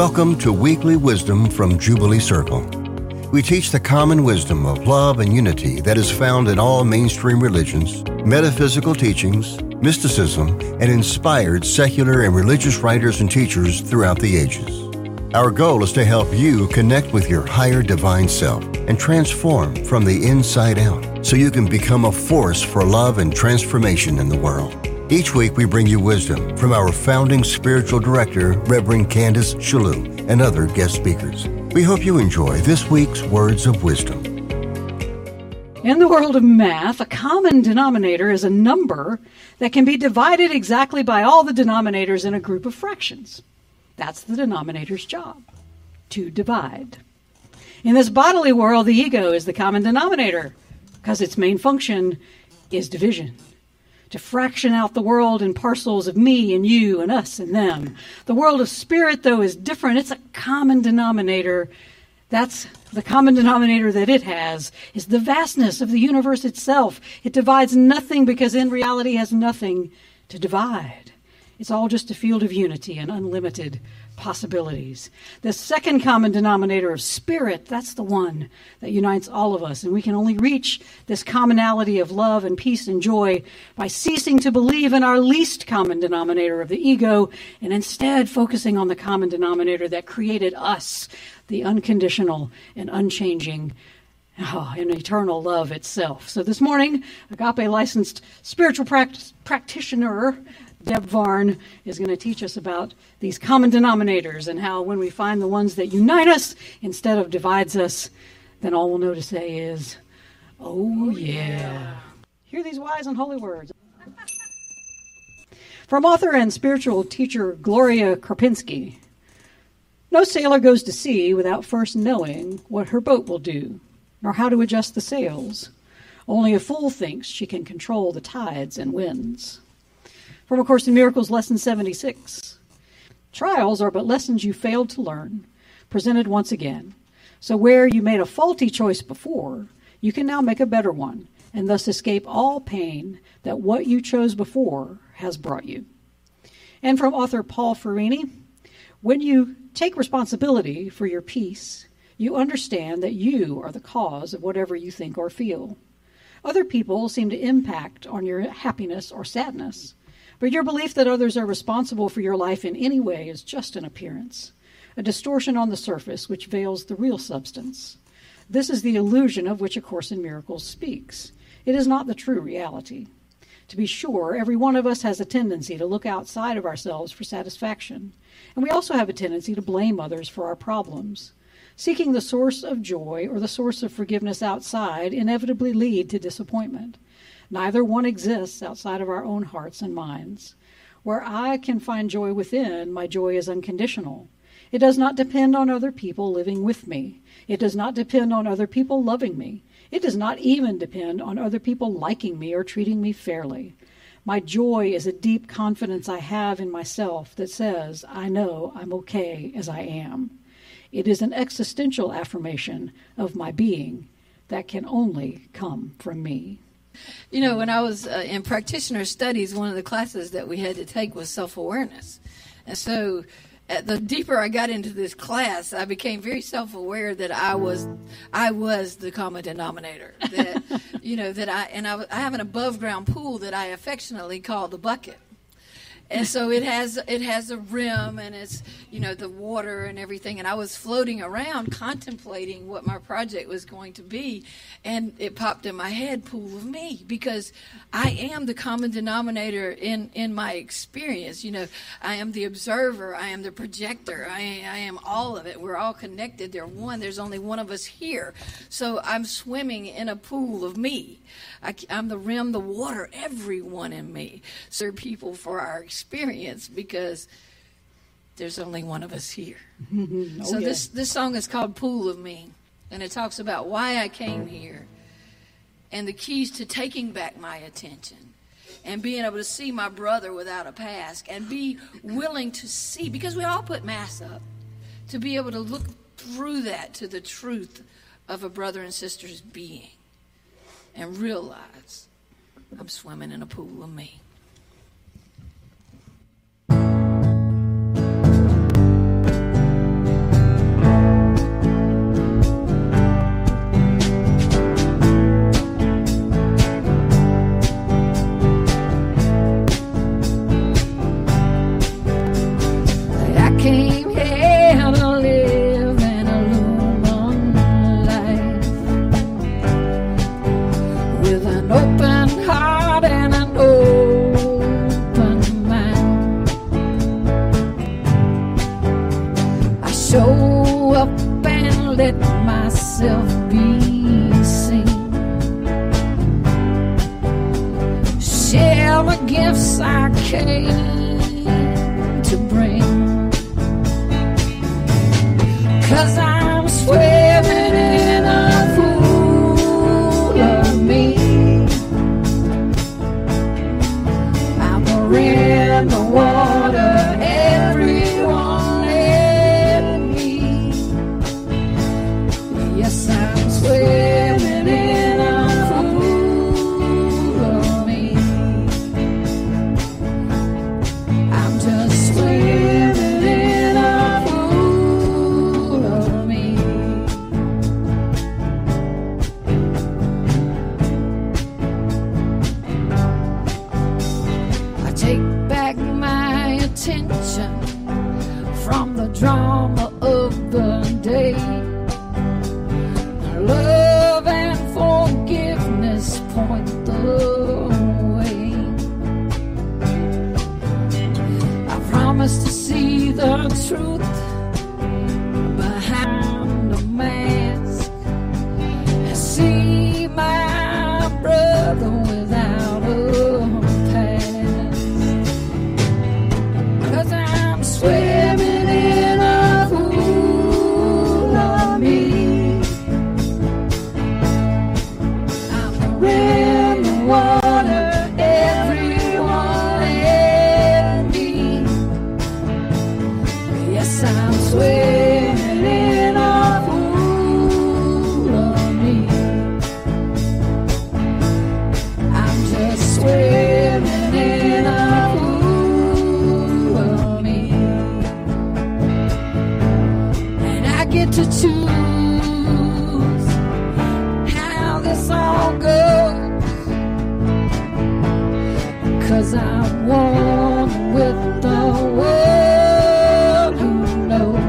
Welcome to Weekly Wisdom from Jubilee Circle. We teach the common wisdom of love and unity that is found in all mainstream religions, metaphysical teachings, mysticism, and inspired secular and religious writers and teachers throughout the ages. Our goal is to help you connect with your higher divine self and transform from the inside out so you can become a force for love and transformation in the world. Each week, we bring you wisdom from our founding spiritual director, Reverend Candace Shalhoub, and other guest speakers. We hope you enjoy this week's Words of Wisdom. In the world of math, a common denominator is a number that can be divided exactly by all the denominators in a group of fractions. That's the denominator's job, to divide. In this bodily world, the ego is the common denominator because its main function is division. To fraction out the world in parcels of me and you and us and them. The world of spirit, though, is different. It's a common denominator. That's the common denominator that it has, is the vastness of the universe itself. It divides nothing because in reality has nothing to divide. It's all just a field of unity and unlimited possibilities. The second common denominator of spirit, that's the one that unites all of us. And we can only reach this commonality of love and peace and joy by ceasing to believe in our least common denominator of the ego and instead focusing on the common denominator that created us, the unconditional and unchanging and eternal love itself. So this morning, Agape licensed spiritual practitioner Deb Varn is going to teach us about these common denominators and how when we find the ones that unite us instead of divides us, then all we'll know to say is, oh yeah. Hear these wise and holy words. From author and spiritual teacher Gloria Karpinski, no sailor goes to sea without first knowing what her boat will do, nor how to adjust the sails. Only a fool thinks she can control the tides and winds. From A Course in Miracles, Lesson 76. Trials are but lessons you failed to learn, presented once again. So where you made a faulty choice before, you can now make a better one, and thus escape all pain that what you chose before has brought you. And from author Paul Ferrini, when you take responsibility for your peace, you understand that you are the cause of whatever you think or feel. Other people seem to impact on your happiness or sadness, but your belief that others are responsible for your life in any way is just an appearance, a distortion on the surface which veils the real substance. This is the illusion of which A Course in Miracles speaks. It is not the true reality. To be sure, every one of us has a tendency to look outside of ourselves for satisfaction, and we also have a tendency to blame others for our problems. Seeking the source of joy or the source of forgiveness outside inevitably lead to disappointment. Neither one exists outside of our own hearts and minds. Where I can find joy within, my joy is unconditional. It does not depend on other people living with me. It does not depend on other people loving me. It does not even depend on other people liking me or treating me fairly. My joy is a deep confidence I have in myself that says, I know I'm okay as I am. It is an existential affirmation of my being that can only come from me. You know, when I was in practitioner studies, one of the classes that we had to take was self-awareness. And so the deeper I got into this class, I became very self-aware that I was the common denominator. That, you know, that I have an above-ground pool that I affectionately call the bucket. And so it has a rim, and it's, you know, the water and everything. And I was floating around contemplating what my project was going to be. And it popped in my head, pool of me, because I am the common denominator in my experience. You know, I am the observer. I am the projector. I am all of it. We're all connected. They're one. There's only one of us here. So I'm swimming in a pool of me. I'm the rim, the water, everyone in me. So people for our experience, because there's only one of us here. This song is called Pool of Me, and it talks about why I came here and the keys to taking back my attention and being able to see my brother without a mask and be willing to see, because we all put masks up, to be able to look through that to the truth of a brother and sister's being and realize I'm swimming in a pool of me. all the gifts I came to bring, 'cause I'm swimming in a pool of me. I'm a river in the water, everyone in me. Yes, I'm swimming in a pool of me. I'm just swimming in a pool of me. I take back my attention from the drama of the day. Love and forgiveness point the way. I promise to see the truth behind the mask and see my brother without a past. 'Cause I'm swimming in a pool of me. In the water, everyone in me. Yes, I'm swimming in a pool of me. I'm just swimming in a pool of me. And I get to choose how this all goes, 'cause I'm one with the world who knows,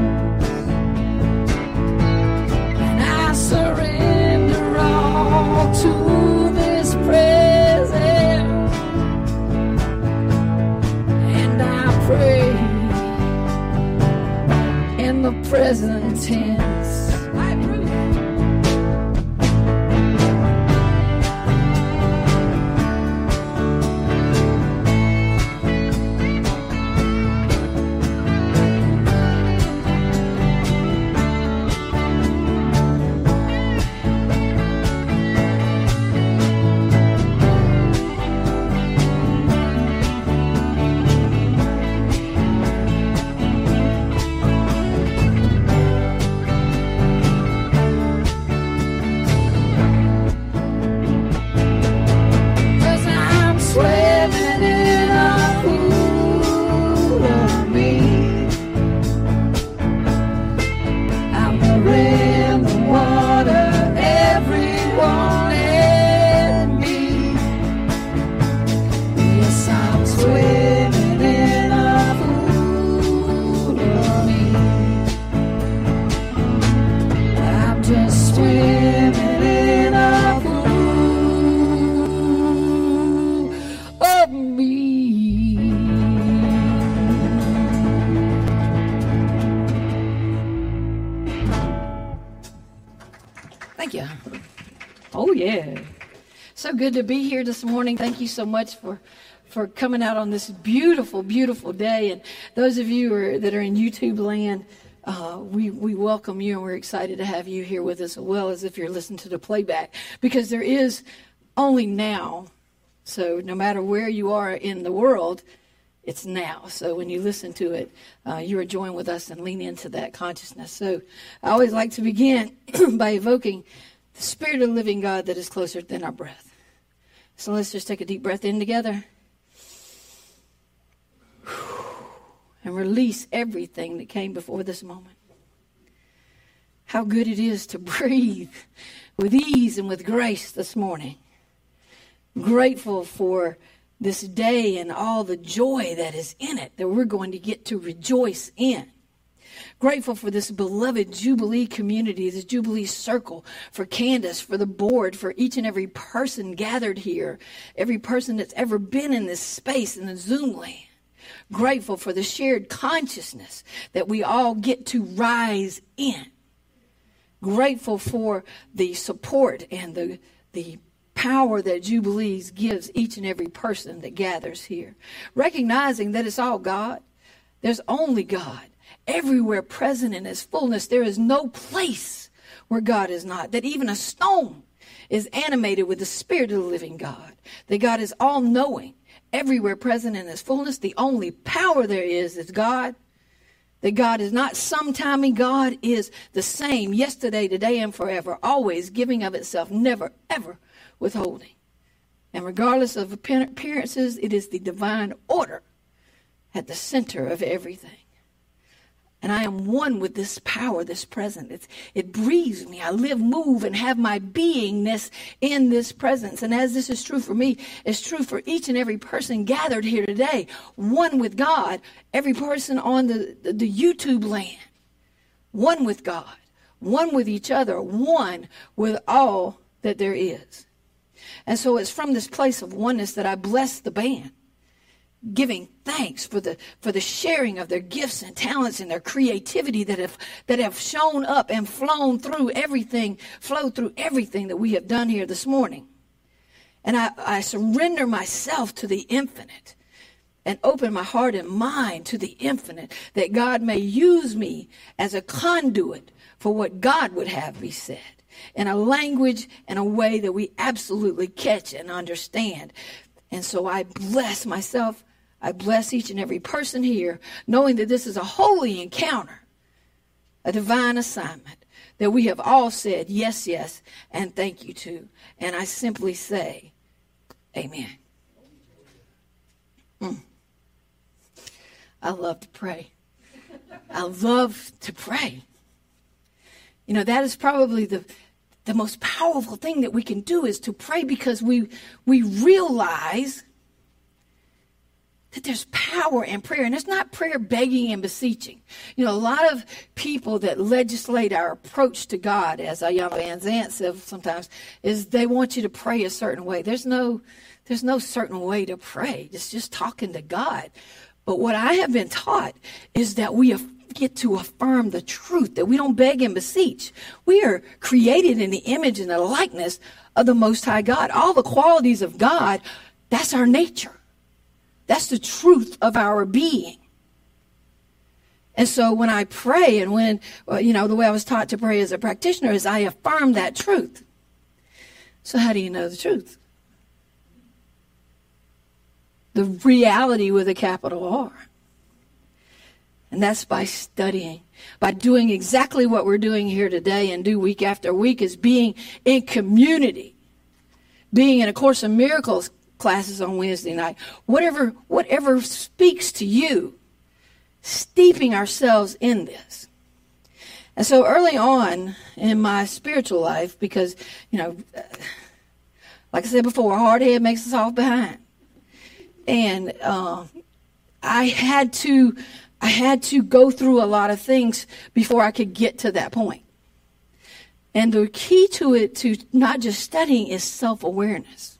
and I surrender all to this present, and I pray in the present tense. Good to be here this morning. Thank you so much for coming out on this beautiful, beautiful day. And those of you that are in YouTube land, we welcome you, and we're excited to have you here with us, as well as if you're listening to the playback, because there is only now. So no matter where you are in the world, it's now. So when you listen to it, you are joined with us and lean into that consciousness. So I always like to begin by evoking the Spirit of the living God that is closer than our breath. So let's just take a deep breath in together and release everything that came before this moment. How good it is to breathe with ease and with grace this morning. Grateful for this day and all the joy that is in it that we're going to get to rejoice in. Grateful for this beloved Jubilee community, this Jubilee Circle, for Candace, for the board, for each and every person gathered here, every person that's ever been in this space in the Zoom land. Grateful for the shared consciousness that we all get to rise in. Grateful for the support and the power that Jubilees gives each and every person that gathers here. Recognizing that it's all God. There's only God. Everywhere present in his fullness, there is no place where God is not. That even a stone is animated with the spirit of the living God. That God is all-knowing. Everywhere present in his fullness, the only power there is God. That God is not sometimey. God is the same yesterday, today, and forever, always giving of itself, never, ever withholding. And regardless of appearances, it is the divine order at the center of everything. And I am one with this power, this presence. It breathes me. I live, move, and have my beingness in this presence. And as this is true for me, it's true for each and every person gathered here today, one with God, every person on the YouTube land, one with God, one with each other, one with all that there is. And so it's from this place of oneness that I bless the band, giving thanks for the sharing of their gifts and talents and their creativity that have shown up and flowed through everything that we have done here this morning. And I surrender myself to the infinite and open my heart and mind to the infinite, that God may use me as a conduit for what God would have me said, in a language and a way that we absolutely catch and understand. And so I bless myself. I bless each and every person here, knowing that this is a holy encounter, a divine assignment that we have all said yes, yes, and thank you to. And I simply say, amen. I love to pray. I love to pray. You know, that is probably the most powerful thing that we can do, is to pray, because we realize that there's power in prayer. And it's not prayer begging and beseeching. You know, a lot of people that legislate our approach to God, as Iyanla Vanzant says sometimes, is they want you to pray a certain way. There's no certain way to pray. It's just talking to God. But what I have been taught is that we get to affirm the truth, that we don't beg and beseech. We are created in the image and the likeness of the Most High God. All the qualities of God, that's our nature. That's the truth of our being. And so when I pray, and when, you know, the way I was taught to pray as a practitioner is I affirm that truth. So how do you know the truth? The reality with a capital R. And that's by studying, by doing exactly what we're doing here today and do week after week, is being in community, being in A Course in Miracles classes on Wednesday night, whatever speaks to you, steeping ourselves in this. And so early on in my spiritual life, because, you know, like I said before, a hard head makes us off behind. And I had to go through a lot of things before I could get to that point. And the key to it, to not just studying, is self-awareness.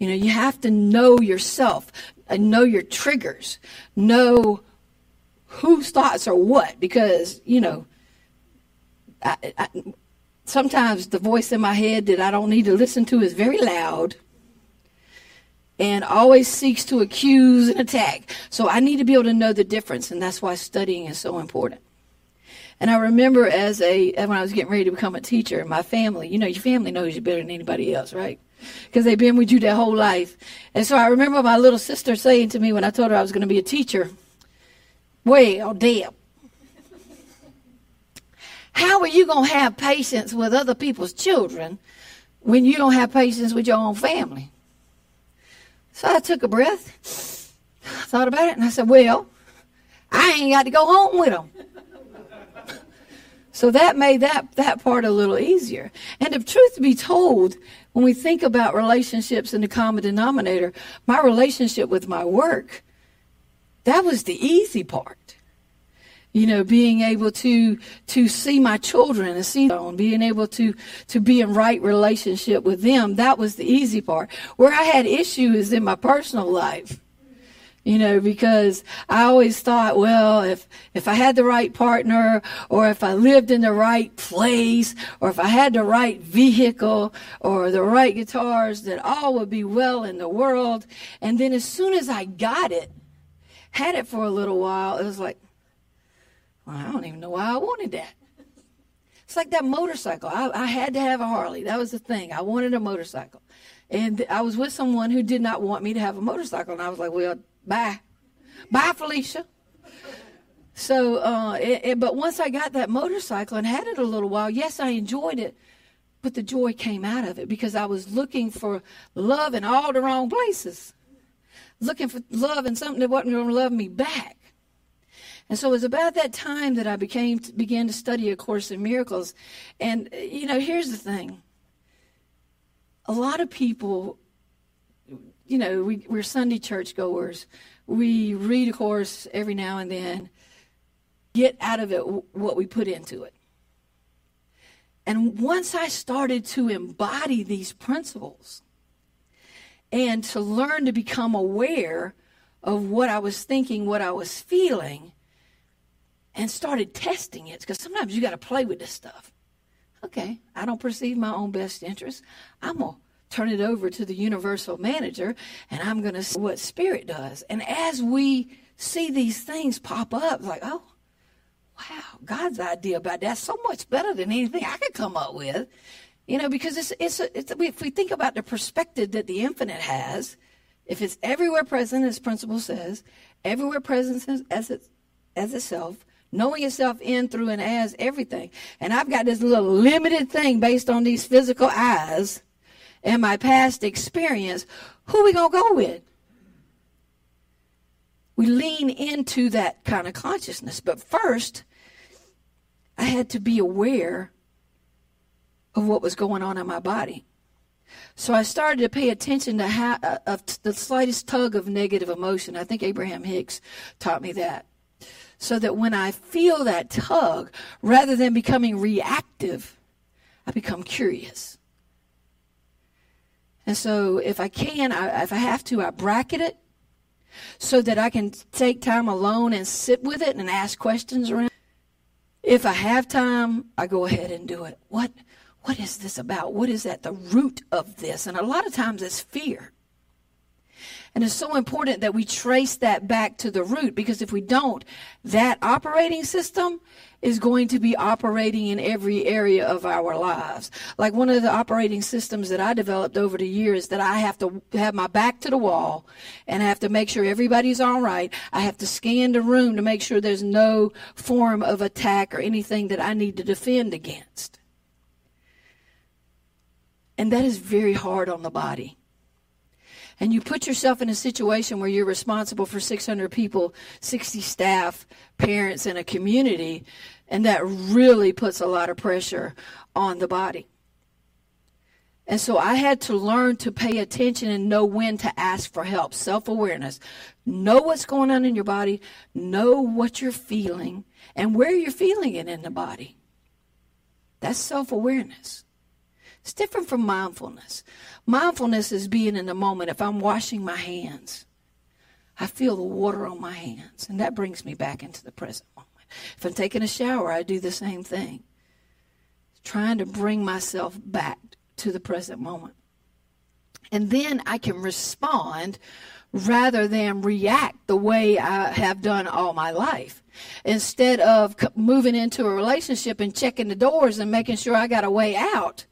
You know, you have to know yourself, know your triggers, know whose thoughts are what, because, you know, I sometimes the voice in my head that I don't need to listen to is very loud, and always seeks to accuse and attack. So I need to be able to know the difference, and that's why studying is so important. And I remember when I was getting ready to become a teacher, my family, you know, your family knows you better than anybody else, right? Because they've been with you their whole life. And so I remember my little sister saying to me when I told her I was going to be a teacher, "Well, Deb, how are you going to have patience with other people's children when you don't have patience with your own family?" So I took a breath, thought about it, and I said, well, I ain't got to go home with them. So that made that part a little easier. And if truth be told, when we think about relationships and the common denominator, my relationship with my work, that was the easy part. You know, being able to see my children and see them, being able to be in right relationship with them, that was the easy part. Where I had issues in my personal life, you know, because I always thought, well, if I had the right partner, or if I lived in the right place, or if I had the right vehicle or the right guitars, that all would be well in the world. And then as soon as I got it, had it for a little while, it was like, well, I don't even know why I wanted that. It's like that motorcycle. I had to have a Harley. That was the thing. I wanted a motorcycle. And I was with someone who did not want me to have a motorcycle. And I was like, well, bye. Bye, Felicia. So, but once I got that motorcycle and had it a little while, yes, I enjoyed it. But the joy came out of it because I was looking for love in all the wrong places. Looking for love in something that wasn't going to love me back. And so it was about that time that I began to study A Course in Miracles. And, you know, here's the thing. A lot of people, you know, we're Sunday church goers. We read a course every now and then, get out of it what we put into it. And once I started to embody these principles and to learn to become aware of what I was thinking, what I was feeling, and started testing it, because sometimes you got to play with this stuff. Okay, I don't perceive my own best interest. I'm going to turn it over to the universal manager, and I'm going to see what spirit does. And as we see these things pop up, like, oh, wow, God's idea about that's so much better than anything I could come up with. You know, because if we think about the perspective that the infinite has, if it's everywhere present, as principle says, everywhere present as itself, knowing yourself in, through, and as everything. And I've got this little limited thing based on these physical eyes and my past experience. Who are we going to go with? We lean into that kind of consciousness. But first, I had to be aware of what was going on in my body. So I started to pay attention to the slightest tug of negative emotion. I think Abraham Hicks taught me that. So that when I feel that tug, rather than becoming reactive, I become curious. And so if I can, if I have to, I bracket it so that I can take time alone and sit with it and ask questions around. If I have time, I go ahead and do it. What is this about? What is at the root of this? And a lot of times it's fear. And it's so important that we trace that back to the root, because if we don't, that operating system is going to be operating in every area of our lives. Like one of the operating systems that I developed over the years, that I have to have my back to the wall and I have to make sure everybody's all right. I have to scan the room to make sure there's no form of attack or anything that I need to defend against. And that is very hard on the body. And you put yourself in a situation where you're responsible for 600 people, 60 staff, parents, and a community, and that really puts a lot of pressure on the body. And so I had to learn to pay attention and know when to ask for help, self-awareness. Know what's going on in your body, know what you're feeling, and where you're feeling it in the body. That's self-awareness. It's different from mindfulness. Mindfulness is being in the moment. If I'm washing my hands, I feel the water on my hands, and that brings me back into the present moment. If I'm taking a shower, I do the same thing, trying to bring myself back to the present moment. And then I can respond rather than react the way I have done all my life. Instead of moving into a relationship and checking the doors and making sure I got a way out,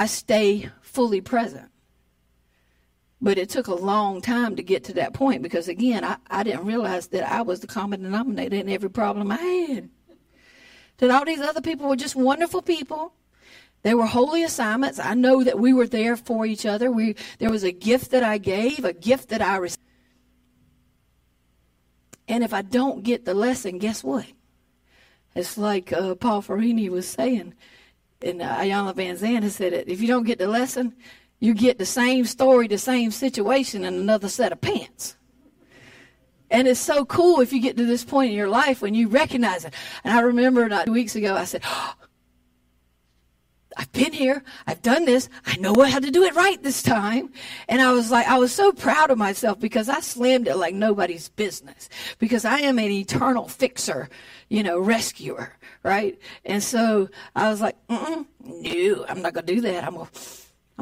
I stay fully present. But it took a long time to get to that point, because, again, I didn't realize that I was the common denominator in every problem I had. That all these other people were just wonderful people. They were holy assignments. I know that we were there for each other. There was a gift that I gave, a gift that I received. And if I don't get the lesson, guess what? It's like Paul Ferrini was saying, and Iyanla Vanzant has said it, if you don't get the lesson, you get the same story, the same situation, and another set of pants. And it's so cool if you get to this point in your life when you recognize it. And I remember 2 weeks ago I said, oh, I've been here. I've done this. I know how to do it right this time. And I was like, I was so proud of myself because I slammed it like nobody's business because I am an eternal fixer, you know, rescuer, right? And so I was like, no, I'm not going to do that. I'm going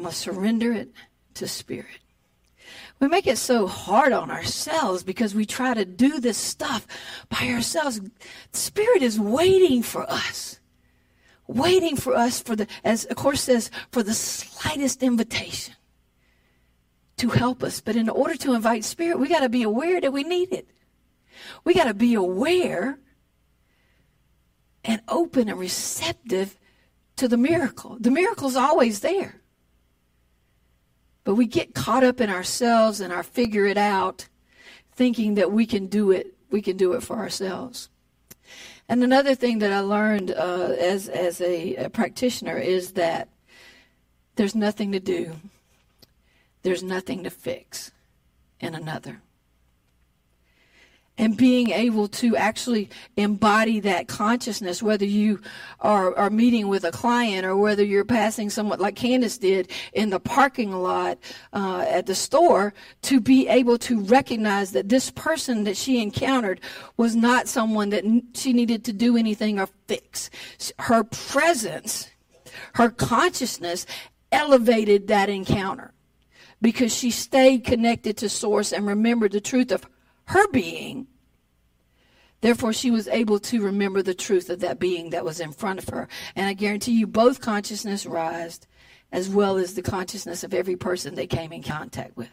to surrender it to Spirit. We make it so hard on ourselves because we try to do this stuff by ourselves. Spirit is waiting for us. Waiting for us for the, as A Course says, for the slightest invitation to help us. But in order to invite Spirit, we got to be aware that we need it. We got to be aware and open and receptive to the miracle. The miracle's always there. But we get caught up in ourselves and our figure it out, thinking that we can do it for ourselves. And another thing that I learned as a practitioner is that there's nothing to do. There's nothing to fix in another. And being able to actually embody that consciousness, whether you are meeting with a client or whether you're passing someone like Candace did in the parking lot at the store, to be able to recognize that this person that she encountered was not someone that she needed to do anything or fix. Her presence, her consciousness elevated that encounter because she stayed connected to Source and remembered the truth of her being. Therefore, she was able to remember the truth of that being that was in front of her. And I guarantee you both consciousness rised, as well as the consciousness of every person they came in contact with.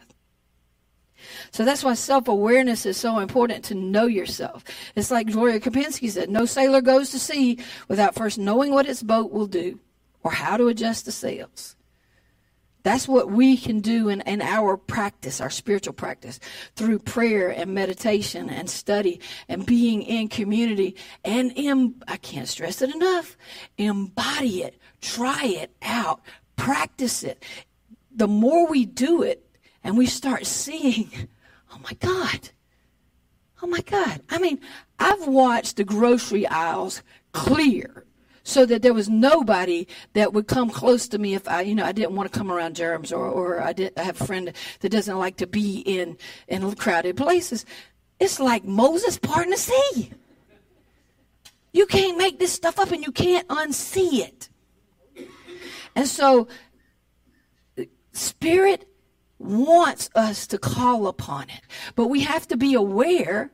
So that's why self-awareness is so important, to know yourself. It's like Gloria Karpinski said, no sailor goes to sea without first knowing what its boat will do or how to adjust the sails. That's what we can do in our practice, our spiritual practice, through prayer and meditation and study and being in community. And I can't stress it enough, embody it, try it out, practice it. The more we do it and we start seeing, oh my God. I mean, I've watched the grocery aisles clear, so that there was nobody that would come close to me if I didn't want to come around germs, or I have a friend that doesn't like to be in crowded places. It's like Moses parting the sea. You can't make this stuff up and you can't unsee it. And so Spirit wants us to call upon it, but we have to be aware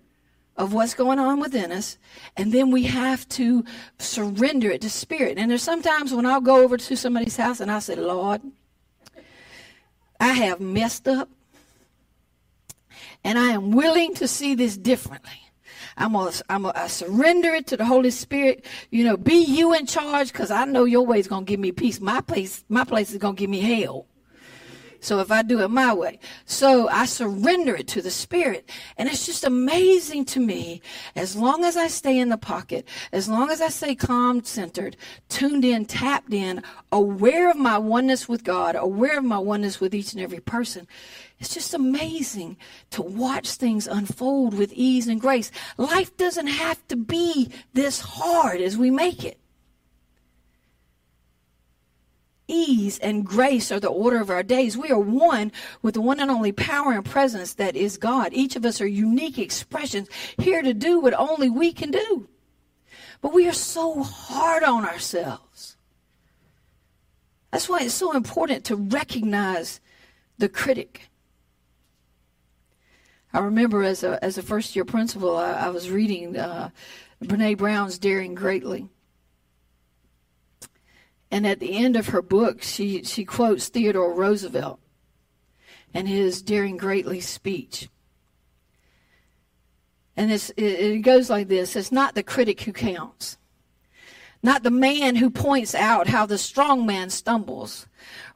of what's going on within us, and then we have to surrender it to Spirit. And there's sometimes when I'll go over to somebody's house and I'll say, Lord, I have messed up, and I am willing to see this differently. I surrender it to the Holy Spirit. You know, be you in charge, because I know your way is going to give me peace. My place is going to give me hell. So if I do it my way. So I surrender it to the Spirit. And it's just amazing to me, as long as I stay in the pocket, as long as I stay calm, centered, tuned in, tapped in, aware of my oneness with God, aware of my oneness with each and every person, it's just amazing to watch things unfold with ease and grace. Life doesn't have to be this hard as we make it. Ease and grace are the order of our days. We are one with the one and only power and presence that is God. Each of us are unique expressions here to do what only we can do. But we are so hard on ourselves. That's why it's so important to recognize the critic. I remember as a first-year principal, I was reading Brene Brown's Daring Greatly. And at the end of her book, she quotes Theodore Roosevelt and his Daring Greatly speech. And it goes like this. It's not the critic who counts, not the man who points out how the strong man stumbles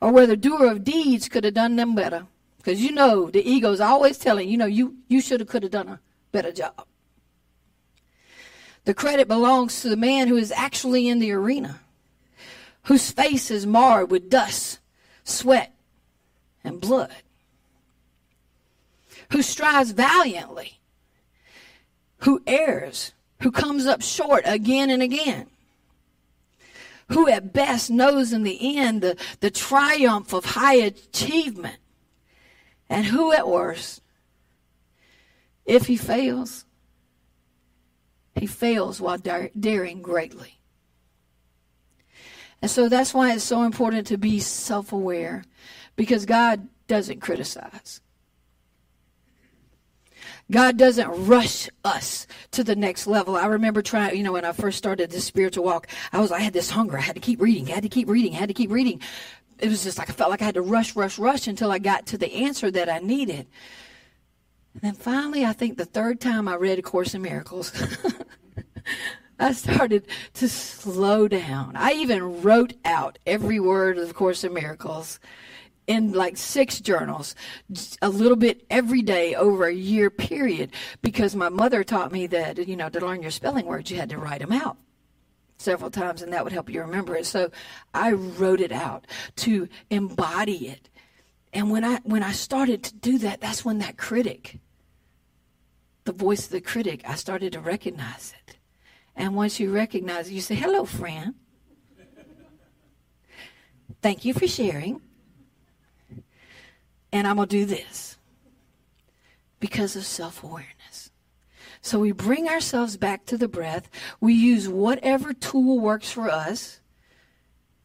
or whether doer of deeds could have done them better. Because, you know, the ego's always telling, you should have could have done a better job. The credit belongs to the man who is actually in the arena, whose face is marred with dust, sweat, and blood, who strives valiantly, who errs, who comes up short again and again, who at best knows in the end the triumph of high achievement, and who at worst, if he fails, he fails while daring greatly. And so that's why it's so important to be self-aware, because God doesn't criticize. God doesn't rush us to the next level. I remember trying, when I first started this spiritual walk, I had this hunger. I had to keep reading, It was just like I felt like I had to rush until I got to the answer that I needed. And then finally, I think the third time I read A Course in Miracles, I started to slow down. I even wrote out every word of A Course in Miracles in like 6 journals, a little bit every day over a year period, because my mother taught me that, to learn your spelling words, you had to write them out several times, and that would help you remember it. So I wrote it out to embody it. And when I started to do that, that's when that critic, the voice of the critic, I started to recognize it. And once you recognize it, you say, hello, friend. Thank you for sharing. And I'm going to do this because of self-awareness. So we bring ourselves back to the breath. We use whatever tool works for us.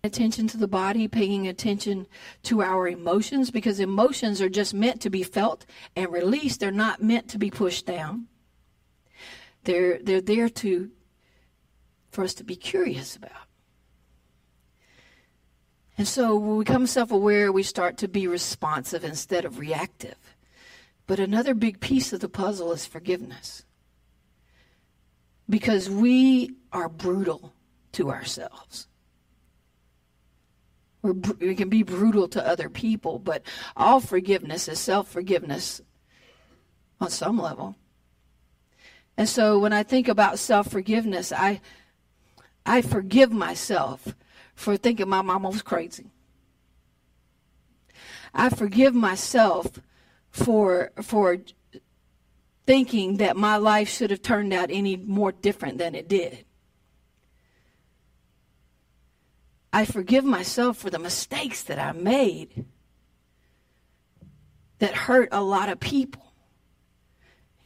Attention to the body, paying attention to our emotions, because emotions are just meant to be felt and released. They're not meant to be pushed down. They're there for us to be curious about. And so when we become self-aware, we start to be responsive instead of reactive. But another big piece of the puzzle is forgiveness. Because we are brutal to ourselves. We can be brutal to other people, but all forgiveness is self-forgiveness on some level. And so when I think about self-forgiveness, I forgive myself for thinking my mama was crazy. I forgive myself for thinking that my life should have turned out any more different than it did. I forgive myself for the mistakes that I made that hurt a lot of people.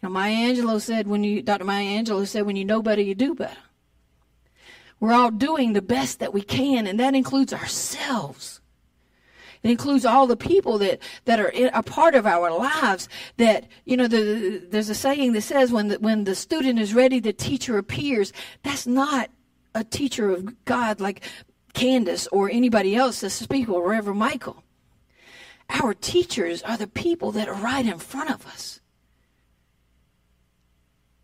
Dr. Maya Angelou said, when you know better, you do better. We're all doing the best that we can, and that includes ourselves. It includes all the people that are a part of our lives. That, there's a saying that says, when the student is ready, the teacher appears. That's not a teacher of God like Candace or anybody else that's speaking, or Reverend Michael. Our teachers are the people that are right in front of us.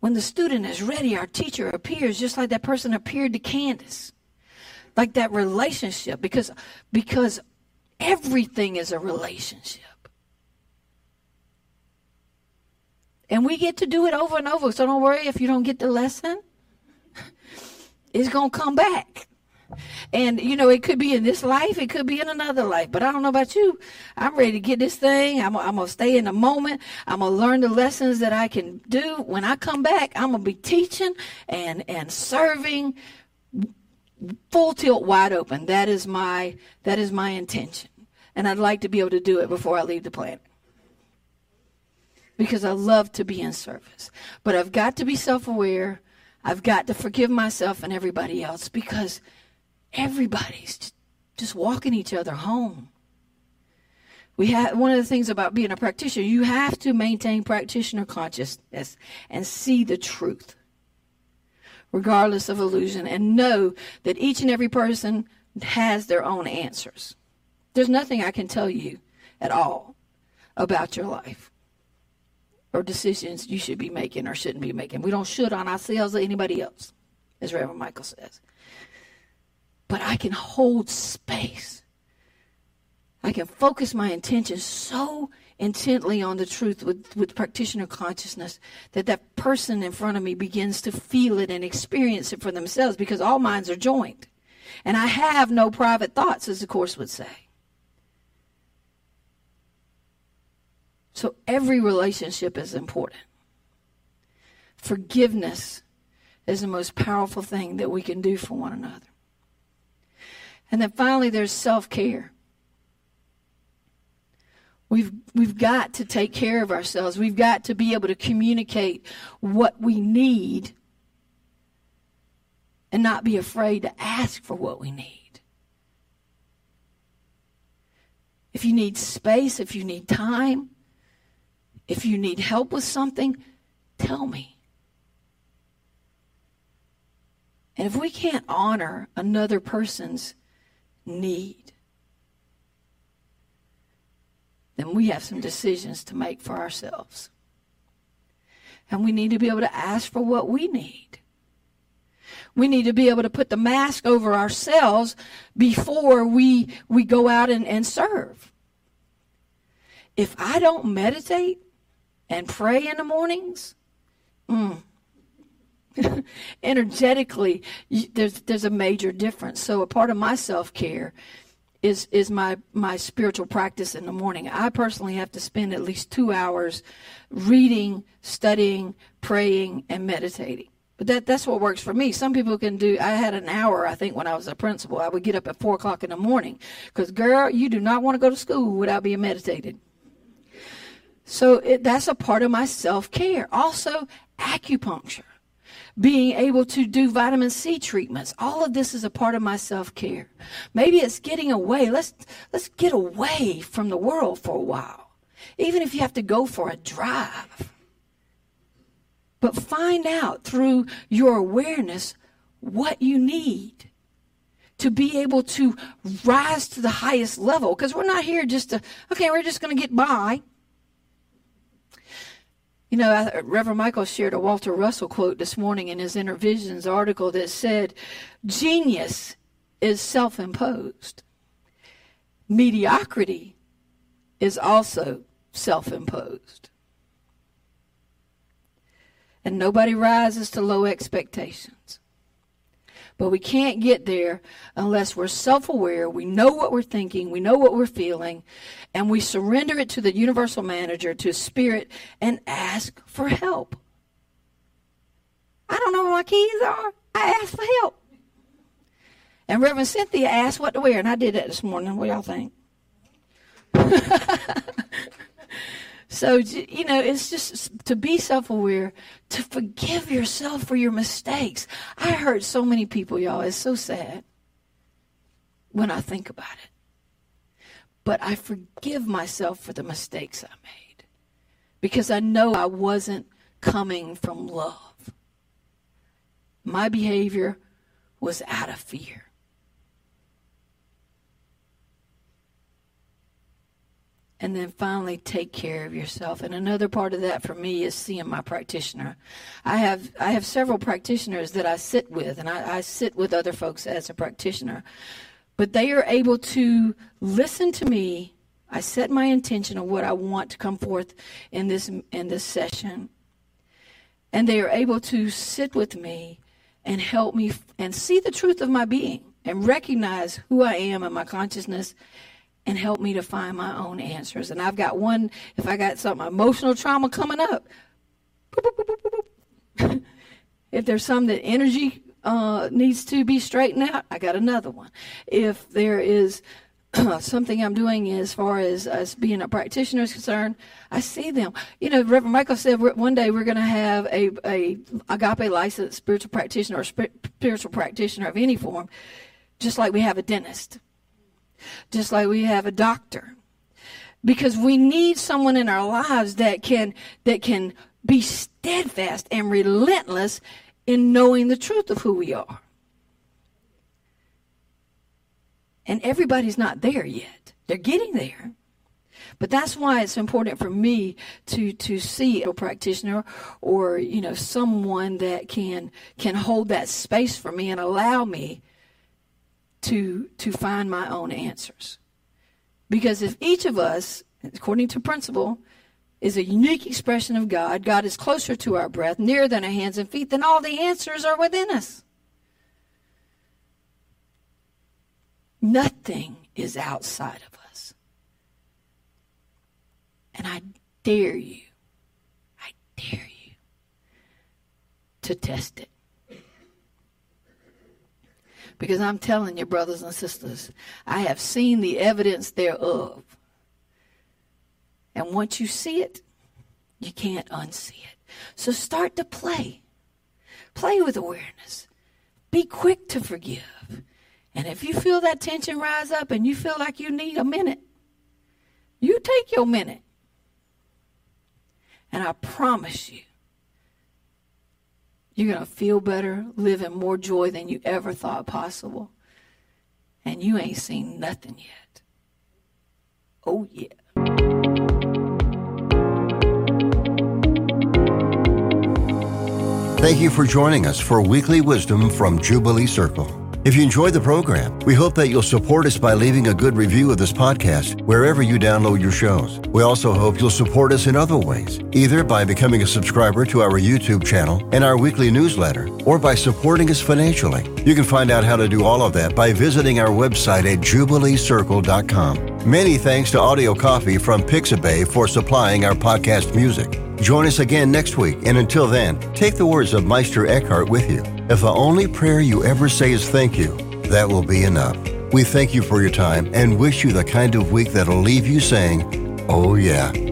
When the student is ready, our teacher appears, just like that person appeared to Candace. Like that relationship, because everything is a relationship. And we get to do it over and over, so don't worry if you don't get the lesson. It's going to come back. And, it could be in this life, it could be in another life. But I don't know about you. I'm ready to get this thing. I'm going to stay in the moment. I'm going to learn the lessons that I can do. When I come back, I'm going to be teaching and serving full tilt, wide open. That is my intention. And I'd like to be able to do it before I leave the planet, because I love to be in service. But I've got to be self-aware. I've got to forgive myself and everybody else, because everybody's just walking each other home. One of the things about being a practitioner, you have to maintain practitioner consciousness and see the truth, regardless of illusion, and know that each and every person has their own answers. There's nothing I can tell you at all about your life or decisions you should be making or shouldn't be making. We don't should on ourselves or anybody else, as Reverend Michael says. But I can hold space. I can focus my intention so intently on the truth with practitioner consciousness that person in front of me begins to feel it and experience it for themselves, because all minds are joined. And I have no private thoughts, as the Course would say. So every relationship is important. Forgiveness is the most powerful thing that we can do for one another. And then finally, there's self-care. We've got to take care of ourselves. We've got to be able to communicate what we need and not be afraid to ask for what we need. If you need space, if you need time, if you need help with something, tell me. And if we can't honor another person's need, then we have some decisions to make for ourselves. And we need to be able to ask for what we need. We need to be able to put the mask over ourselves before we go out and serve. If I don't meditate and pray in the mornings, energetically, there's a major difference. So a part of my self-care is my spiritual practice in the morning. I personally have to spend at least 2 hours reading, studying, praying, and meditating. But that's what works for me. Some people can do, I had an hour, I think, when I was a principal. I would get up at 4 o'clock in the morning because, girl, you do not want to go to school without being meditated. So that's a part of my self-care. Also, acupuncture, being able to do vitamin C treatments. All of this is a part of my self-care. Maybe it's getting away. Let's get away from the world for a while, even if you have to go for a drive. But find out through your awareness what you need to be able to rise to the highest level. Because we're not here just to, okay, we're just going to get by. You know, Reverend Michael shared a Walter Russell quote this morning in his Inner Visions article that said, genius is self-imposed. Mediocrity is also self-imposed. And nobody rises to low expectations. But we can't get there unless we're self-aware, we know what we're thinking, we know what we're feeling, and we surrender it to the universal manager, to spirit, and ask for help. I don't know where my keys are. I asked for help. And Reverend Cynthia asked what to wear, and I did that this morning. What do y'all think? So, you know, it's just to be self-aware, to forgive yourself for your mistakes. I hurt so many people, y'all. It's so sad when I think about it. But I forgive myself for the mistakes I made because I know I wasn't coming from love. My behavior was out of fear. And then finally, take care of yourself. And another part of that for me is seeing my practitioner. I have several practitioners that I sit with, and I sit with other folks as a practitioner. But they are able to listen to me. I set my intention of what I want to come forth in this session. And they are able to sit with me and help me and see the truth of my being and recognize who I am and my consciousness, and help me to find my own answers. And I've got one, if I got some emotional trauma coming up, boop, boop, boop, boop, boop. If there's some that energy needs to be straightened out, I got another one. If there is something I'm doing as far as being a practitioner is concerned, I see them. You know, Reverend Michael said one day we're going to have a Agape licensed spiritual practitioner or spiritual practitioner of any form, just like we have a dentist. Just like we have a doctor, because we need someone in our lives that can be steadfast and relentless in knowing the truth of who we are. And everybody's not there yet. They're getting there. But that's why it's important for me to see a practitioner or, you know, someone that can hold that space for me and allow me to find my own answers. Because if each of us, according to principle, is a unique expression of God, God is closer to our breath, nearer than our hands and feet, then all the answers are within us. Nothing is outside of us. And I dare you to test it. Because I'm telling you, brothers and sisters, I have seen the evidence thereof. And once you see it, you can't unsee it. So start to play. Play with awareness. Be quick to forgive. And if you feel that tension rise up and you feel like you need a minute, you take your minute. And I promise you, you're going to feel better, live in more joy than you ever thought possible. And you ain't seen nothing yet. Oh, yeah. Thank you for joining us for Weekly Wisdom from Jubilee Circle. If you enjoyed the program, we hope that you'll support us by leaving a good review of this podcast wherever you download your shows. We also hope you'll support us in other ways, either by becoming a subscriber to our YouTube channel and our weekly newsletter, or by supporting us financially. You can find out how to do all of that by visiting our website at jubileecircle.com. Many thanks to Audio Coffee from Pixabay for supplying our podcast music. Join us again next week, and until then, take the words of Meister Eckhart with you. If the only prayer you ever say is thank you, that will be enough. We thank you for your time and wish you the kind of week that'll leave you saying, oh yeah.